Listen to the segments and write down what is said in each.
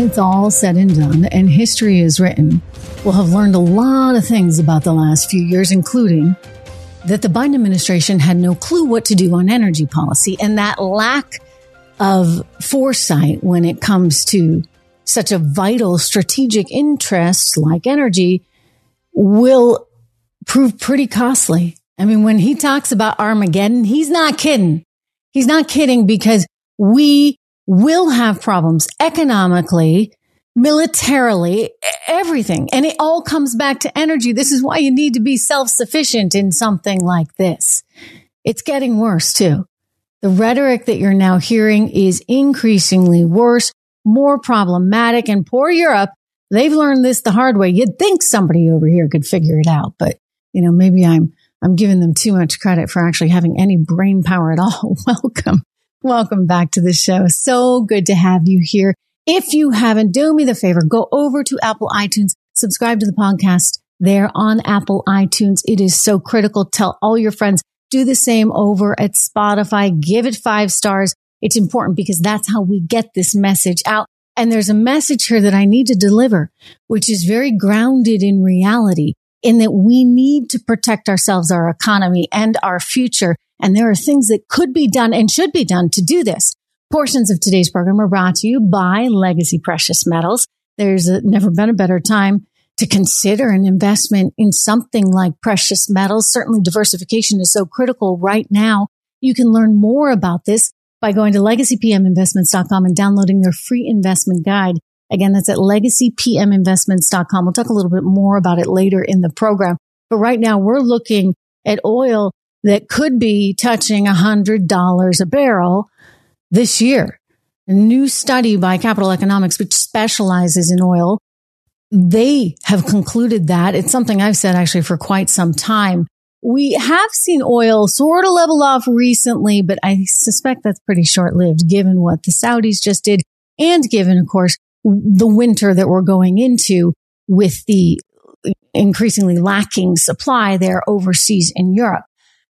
it's all said and done and history is written, we'll have learned a lot of things about the last few years, including that the Biden administration had no clue what to do on energy policy, and that lack of foresight when it comes to such a vital strategic interest like energy will prove pretty costly. I mean, when he talks about Armageddon, he's not kidding. He's not kidding, because we will have problems economically, militarily, everything. And it all comes back to energy. This is why you need to be self-sufficient in something like this. It's getting worse, too. The rhetoric that you're now hearing is increasingly worse, more problematic, and poor Europe, they've learned this the hard way. You'd think somebody over here could figure it out, but you know, maybe I'm giving them too much credit for actually having any brain power at all. Welcome back to the show. So good to have you here. If you haven't, do me the favor, go over to Apple iTunes, subscribe to the podcast there on Apple iTunes. It is so critical. Tell all your friends. Do the same over at Spotify. Give it 5 stars. It's important because that's how we get this message out. And there's a message here that I need to deliver, which is very grounded in reality, in that we need to protect ourselves, our economy, and our future. And there are things that could be done and should be done to do this. Portions of today's program are brought to you by Legacy Precious Metals. Never been a better time to consider an investment in something like precious metals. Certainly diversification is so critical right now. You can learn more about this by going to LegacyPMInvestments.com and downloading their free investment guide. Again, that's at LegacyPMInvestments.com. We'll talk a little bit more about it later in the program. But right now, we're looking at oil that could be touching $100 a barrel this year. A new study by Capital Economics, which specializes in oil, they have concluded that. It's something I've said actually for quite some time. We have seen oil sort of level off recently, but I suspect that's pretty short-lived given what the Saudis just did and given, of course, the winter that we're going into with the increasingly lacking supply there overseas in Europe.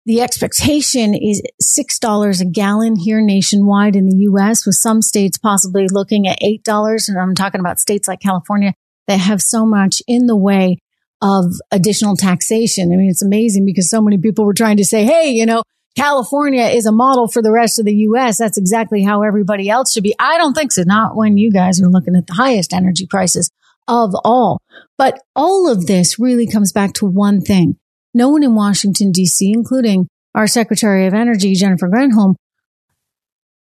The expectation is $6 a gallon here nationwide in the U.S., with some states possibly looking at $8. And I'm talking about states like California that have so much in the way of additional taxation. I mean, it's amazing because so many people were trying to say, hey, you know, California is a model for the rest of the U.S. That's exactly how everybody else should be. I don't think so. Not when you guys are looking at the highest energy prices of all. But all of this really comes back to one thing. No one in Washington, D.C., including our Secretary of Energy, Jennifer Granholm,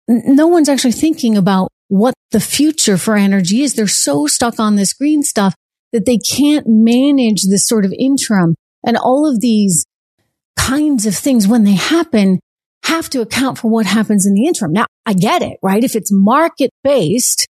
no one's actually thinking about what the future for energy is. They're so stuck on this green stuff that they can't manage this sort of interim. And all of these kinds of things, when they happen, have to account for what happens in the interim. Now, I get it, right? If it's market-based,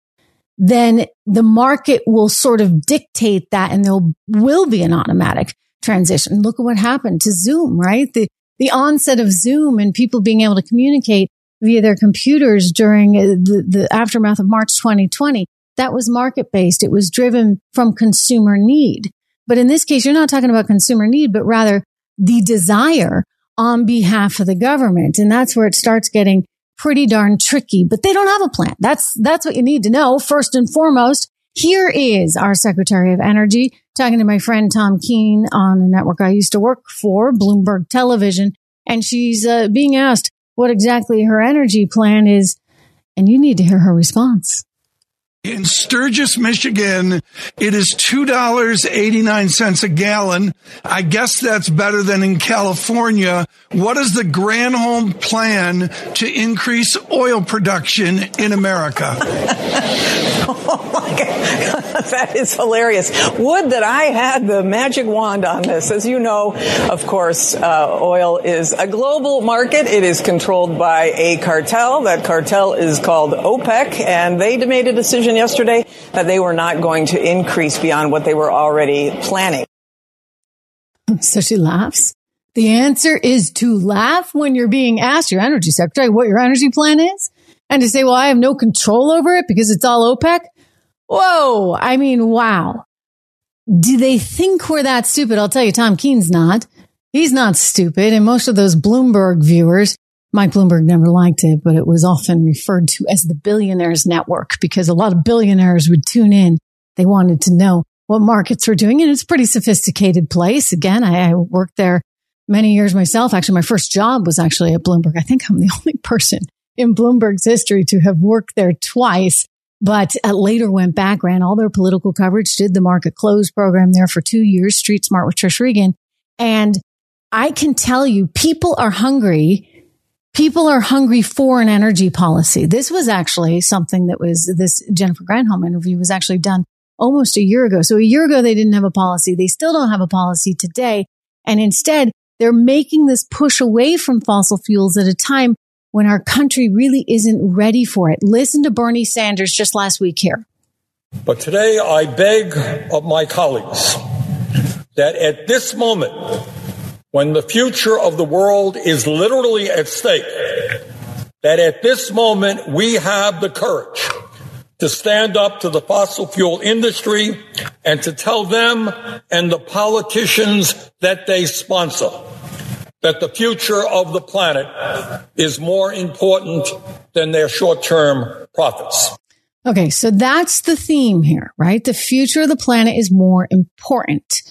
then the market will sort of dictate that, and there will be an automatic transition. Look at what happened to Zoom, right? The onset of Zoom and people being able to communicate via their computers during the aftermath of March 2020, that was market-based. It was driven from consumer need. But in this case, you're not talking about consumer need, but rather the desire on behalf of the government. And that's where it starts getting pretty darn tricky, but they don't have a plan. That's what you need to know. First and foremost, here is our Secretary of Energy talking to my friend Tom Keene on a network I used to work for, Bloomberg Television, and she's being asked what exactly her energy plan is, and you need to hear her response. In Sturgis, Michigan, it is $2.89 a gallon. I guess that's better than in California. What is the Granholm plan to increase oil production in America? Oh, my God. That is hilarious. Would that I had the magic wand on this. As you know, of course, oil is a global market. It is controlled by a cartel. That cartel is called OPEC, and they made a decision yesterday that they were not going to increase beyond what they were already planning. So she laughs. The answer is to laugh when you're being asked, your energy secretary, what your energy plan is, and to say, well, I have no control over it because it's all OPEC. Whoa. I mean, wow. Do they think we're that stupid? I'll tell you, Tom Keene's not. He's not stupid. And most of those Bloomberg viewers Mike Bloomberg never liked it, but it was often referred to as the Billionaires Network because a lot of billionaires would tune in. They wanted to know what markets were doing, and it's a pretty sophisticated place. Again, I worked there many years myself. Actually, my first job was actually at Bloomberg. I think I'm the only person in Bloomberg's history to have worked there twice, but later went back, ran all their political coverage, did the Market Close program there for 2 years, Street Smart with Trish Regan. And I can tell you, people are hungry. People are hungry for an energy policy. This was actually something that was, this Jennifer Granholm interview was actually done almost a year ago. So a year ago, they didn't have a policy. They still don't have a policy today. And instead, they're making this push away from fossil fuels at a time when our country really isn't ready for it. Listen to Bernie Sanders just last week here. But today, I beg of my colleagues that at this moment, when the future of the world is literally at stake, that at this moment we have the courage to stand up to the fossil fuel industry and to tell them and the politicians that they sponsor that the future of the planet is more important than their short-term profits. Okay, so that's the theme here, right? The future of the planet is more important.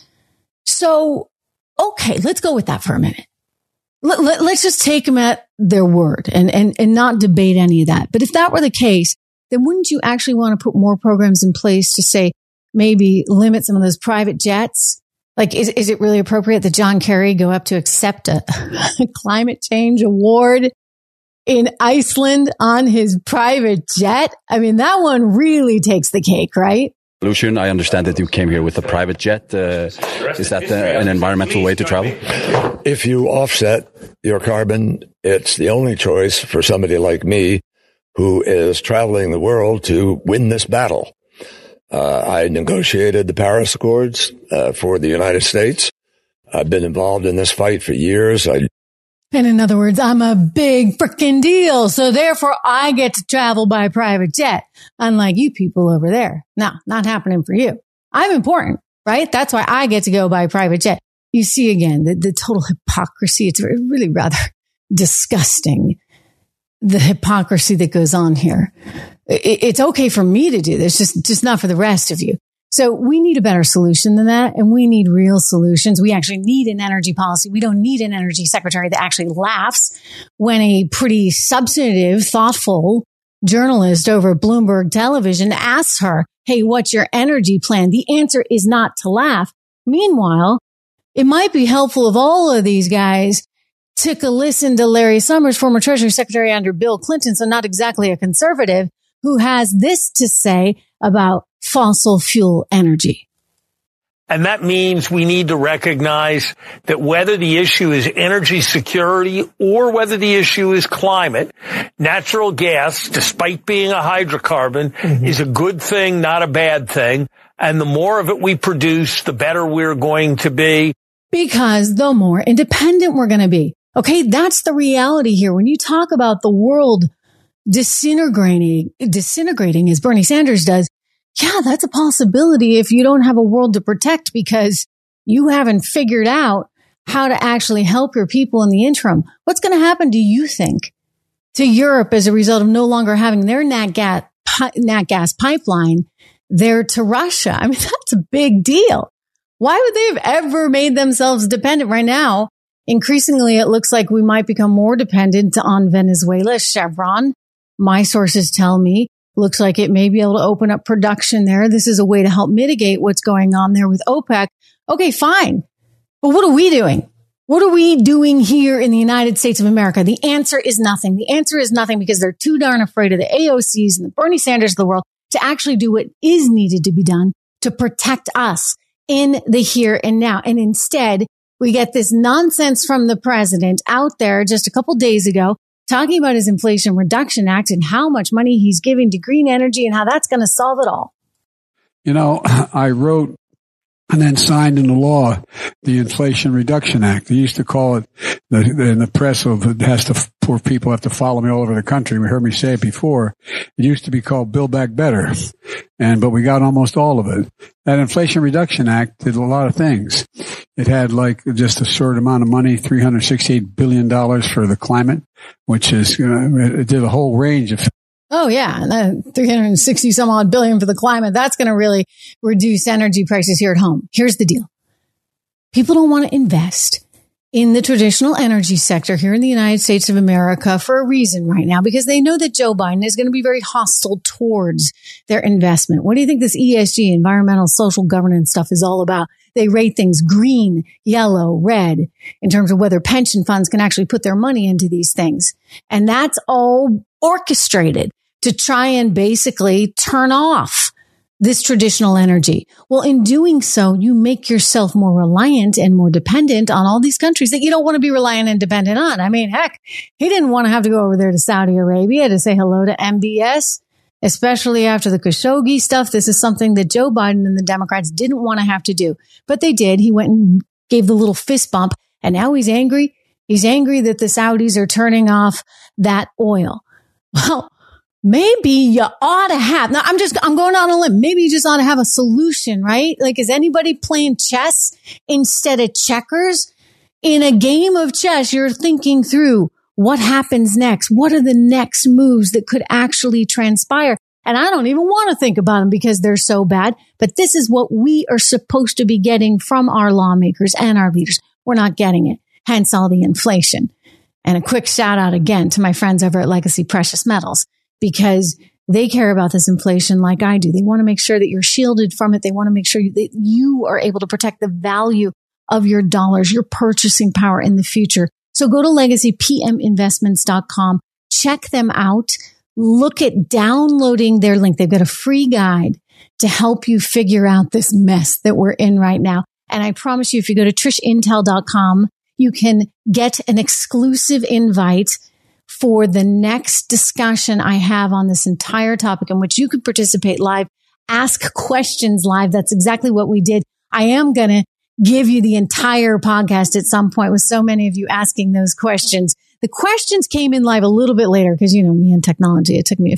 So, okay, let's go with that for a minute. Let's just take them at their word and not debate any of that. But if that were the case, then wouldn't you actually want to put more programs in place to say, maybe limit some of those private jets? Like, is it really appropriate that John Kerry go up to accept a climate change award in Iceland on his private jet? I mean, that one really takes the cake, right? Lucian, I understand that you came here with a private jet. Is that an environmental way to travel? If you offset your carbon, it's the only choice for somebody like me who is traveling the world to win this battle. I negotiated the Paris Accords for the United States. I've been involved in this fight for years. And in other words, I'm a big freaking deal. So therefore, I get to travel by private jet, unlike you people over there. No, not happening for you. I'm important, right? That's why I get to go by private jet. You see, again, the total hypocrisy. It's really rather disgusting, the hypocrisy that goes on here. It's okay for me to do this, just not for the rest of you. So we need a better solution than that, and we need real solutions. We actually need an energy policy. We don't need an energy secretary that actually laughs when a pretty substantive, thoughtful journalist over Bloomberg Television asks her, hey, what's your energy plan? The answer is not to laugh. Meanwhile, it might be helpful of all of these guys took a listen to Larry Summers, former Treasury Secretary under Bill Clinton, so not exactly a conservative, who has this to say about fossil fuel energy. And that means we need to recognize that whether the issue is energy security or whether the issue is climate, natural gas, despite being a hydrocarbon, is a good thing, not a bad thing. And the more of it we produce, the better we're going to be. Because the more independent we're going to be. Okay, that's the reality here. When you talk about the world disintegrating as Bernie Sanders does, yeah, that's a possibility if you don't have a world to protect because you haven't figured out how to actually help your people in the interim. What's going to happen, do you think, to Europe as a result of no longer having their nat gas pipeline there to Russia? I mean, that's a big deal. Why would they have ever made themselves dependent? Right now, increasingly, it looks like we might become more dependent on Venezuela. Chevron, my sources tell me, looks like it may be able to open up production there. This is a way to help mitigate what's going on there with OPEC. Okay, fine. But what are we doing? What are we doing here in the United States of America? The answer is nothing. The answer is nothing because they're too darn afraid of the AOCs and the Bernie Sanders of the world to actually do what is needed to be done to protect us in the here and now. And instead, we get this nonsense from the president out there just a couple days ago talking about his Inflation Reduction Act and how much money he's giving to green energy and how that's going to solve it all. You know, I wrote and then signed into law the Inflation Reduction Act. They used to call it in the press, poor people have to follow me all over the country. We heard me say it before. It used to be called Build Back Better, but we got almost all of it. That Inflation Reduction Act did a lot of things. It had like just a short amount of money, $368 billion for the climate, which is, you know, it did a whole range of. Oh, yeah. 360 some odd billion for the climate. That's going to really reduce energy prices here at home. Here's the deal. People don't want to invest in the traditional energy sector here in the United States of America for a reason right now, because they know that Joe Biden is going to be very hostile towards their investment. What do you think this ESG, environmental, social governance stuff is all about? They rate things green, yellow, red in terms of whether pension funds can actually put their money into these things. And that's all orchestrated to try and basically turn off this traditional energy. Well, in doing so, you make yourself more reliant and more dependent on all these countries that you don't want to be reliant and dependent on. I mean, heck, he didn't want to have to go over there to Saudi Arabia to say hello to MBS, especially after the Khashoggi stuff. This is something that Joe Biden and the Democrats didn't want to have to do, but they did. He went and gave the little fist bump, and now he's angry. He's angry that the Saudis are turning off that oil. Well, maybe you ought to have, now I'm going on a limb. Maybe you just ought to have a solution, right? Like, is anybody playing chess instead of checkers? In a game of chess, you're thinking through what happens next. What are the next moves that could actually transpire? And I don't even want to think about them because they're so bad. But this is what we are supposed to be getting from our lawmakers and our leaders. We're not getting it. Hence all the inflation. And a quick shout out again to my friends over at Legacy Precious Metals, because they care about this inflation like I do. They want to make sure that you're shielded from it. They want to make sure that you are able to protect the value of your dollars, your purchasing power in the future. So go to LegacyPMInvestments.com, check them out, look at downloading their link. They've got a free guide to help you figure out this mess that we're in right now. And I promise you, if you go to TrishIntel.com, you can get an exclusive invite for the next discussion I have on this entire topic, in which you could participate live, ask questions live. That's exactly what we did. I am going to give you the entire podcast at some point with so many of you asking those questions. The questions came in live a little bit later because, you know, me and technology, it took me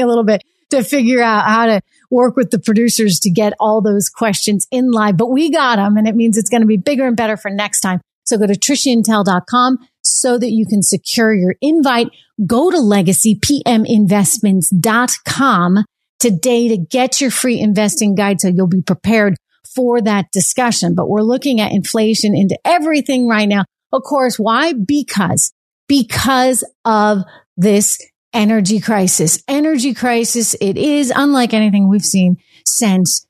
a little bit to figure out how to work with the producers to get all those questions in live, but we got them, and it means it's going to be bigger and better for next time. So go to TrishIntel.com so that you can secure your invite. Go to LegacyPMInvestments.com today to get your free investing guide so you'll be prepared for that discussion. But we're looking at inflation into everything right now. Of course, why? Because of this energy crisis. Energy crisis, it is unlike anything we've seen since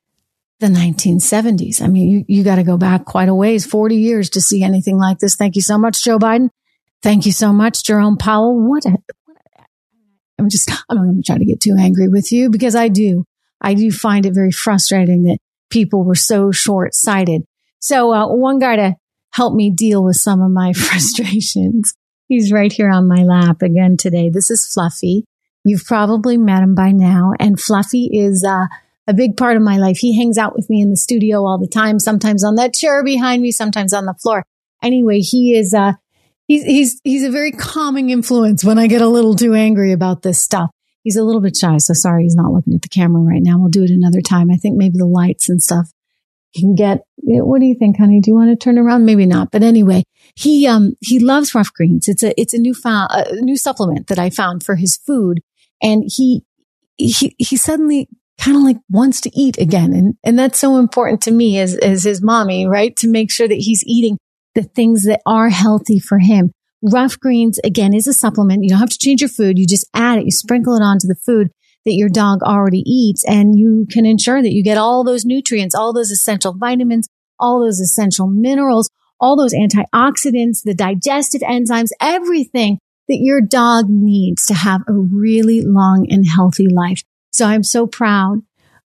the 1970s. I mean, you got to go back quite a ways, 40 years to see anything like this. Thank you so much, Joe Biden. Thank you so much, Jerome Powell. I'm not going to try to get too angry with you, because I do find it very frustrating that people were so short-sighted. So one guy to help me deal with some of my frustrations, he's right here on my lap again today. This is Fluffy. You've probably met him by now. And Fluffy is a big part of my life. He hangs out with me in the studio all the time, sometimes on that chair behind me, sometimes on the floor. Anyway, he is... He's a very calming influence when I get a little too angry about this stuff. He's a little bit shy, so sorry he's not looking at the camera right now. We'll do it another time. I think maybe the lights and stuff can get... What do you think, honey? Do you want to turn around? Maybe not. But anyway, he loves Ruff Greens. It's a new supplement that I found for his food, and he suddenly kind of like wants to eat again, and that's so important to me as his mommy, right? To make sure that he's eating the things that are healthy for him. Ruff Greens, again, is a supplement. You don't have to change your food. You just add it. You sprinkle it onto the food that your dog already eats, and you can ensure that you get all those nutrients, all those essential vitamins, all those essential minerals, all those antioxidants, the digestive enzymes, everything that your dog needs to have a really long and healthy life. So I'm so proud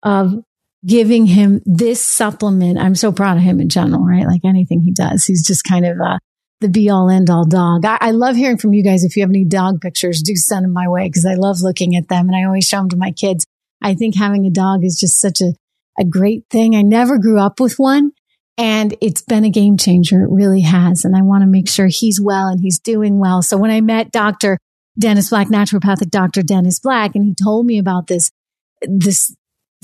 of giving him this supplement. I'm so proud of him in general, right? Like anything he does, he's just kind of the be all end all dog. I love hearing from you guys. If you have any dog pictures, do send them my way, because I love looking at them, and I always show them to my kids. I think having a dog is just such a great thing. I never grew up with one, and it's been a game changer. It really has. And I want to make sure he's well and he's doing well. So when I met Dr. Dennis Black, naturopathic Dr. Dennis Black, and he told me about this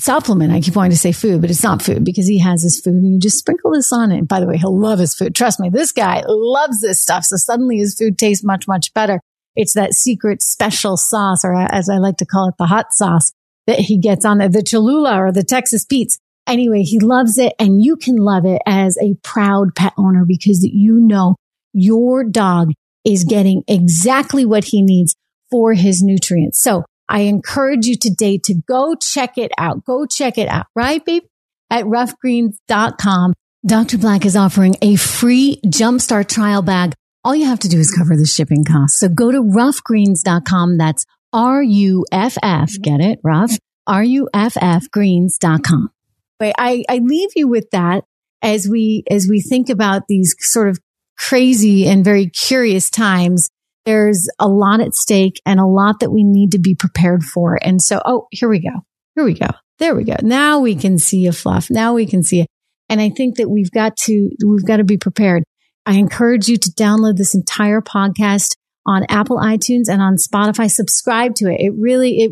supplement. I keep wanting to say food, but it's not food because he has his food and you just sprinkle this on it. And by the way, he'll love his food. Trust me, this guy loves this stuff. So suddenly his food tastes much, much better. It's that secret special sauce, or as I like to call it, the hot sauce that he gets on the Cholula or the Texas Pete's. Anyway, he loves it, and you can love it as a proud pet owner because you know your dog is getting exactly what he needs for his nutrients. So I encourage you today to go check it out. Go check it out, right, babe? At RuffGreens.com, Dr. Black is offering a free Jumpstart trial bag. All you have to do is cover the shipping costs. So go to RuffGreens.com. That's R-U-F-F. Get it, Ruff? R-U-F-F Greens.com. But I leave you with that as we think about these sort of crazy and very curious times. There's a lot at stake and a lot that we need to be prepared for. And so, Here we go. Now we can see a fluff. Now we can see it. And I think that we've got to be prepared. I encourage you to download this entire podcast on Apple iTunes and on Spotify. Subscribe to it. It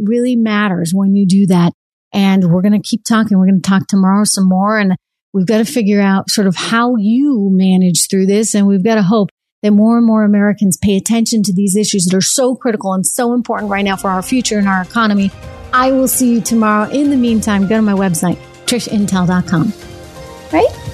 really matters when you do that. And we're going to keep talking. We're going to talk tomorrow some more. And we've got to figure out sort of how you manage through this. And we've got to hope that more and more Americans pay attention to these issues that are so critical and so important right now for our future and our economy. I will see you tomorrow. In the meantime, go to my website, TrishIntel.com. Right?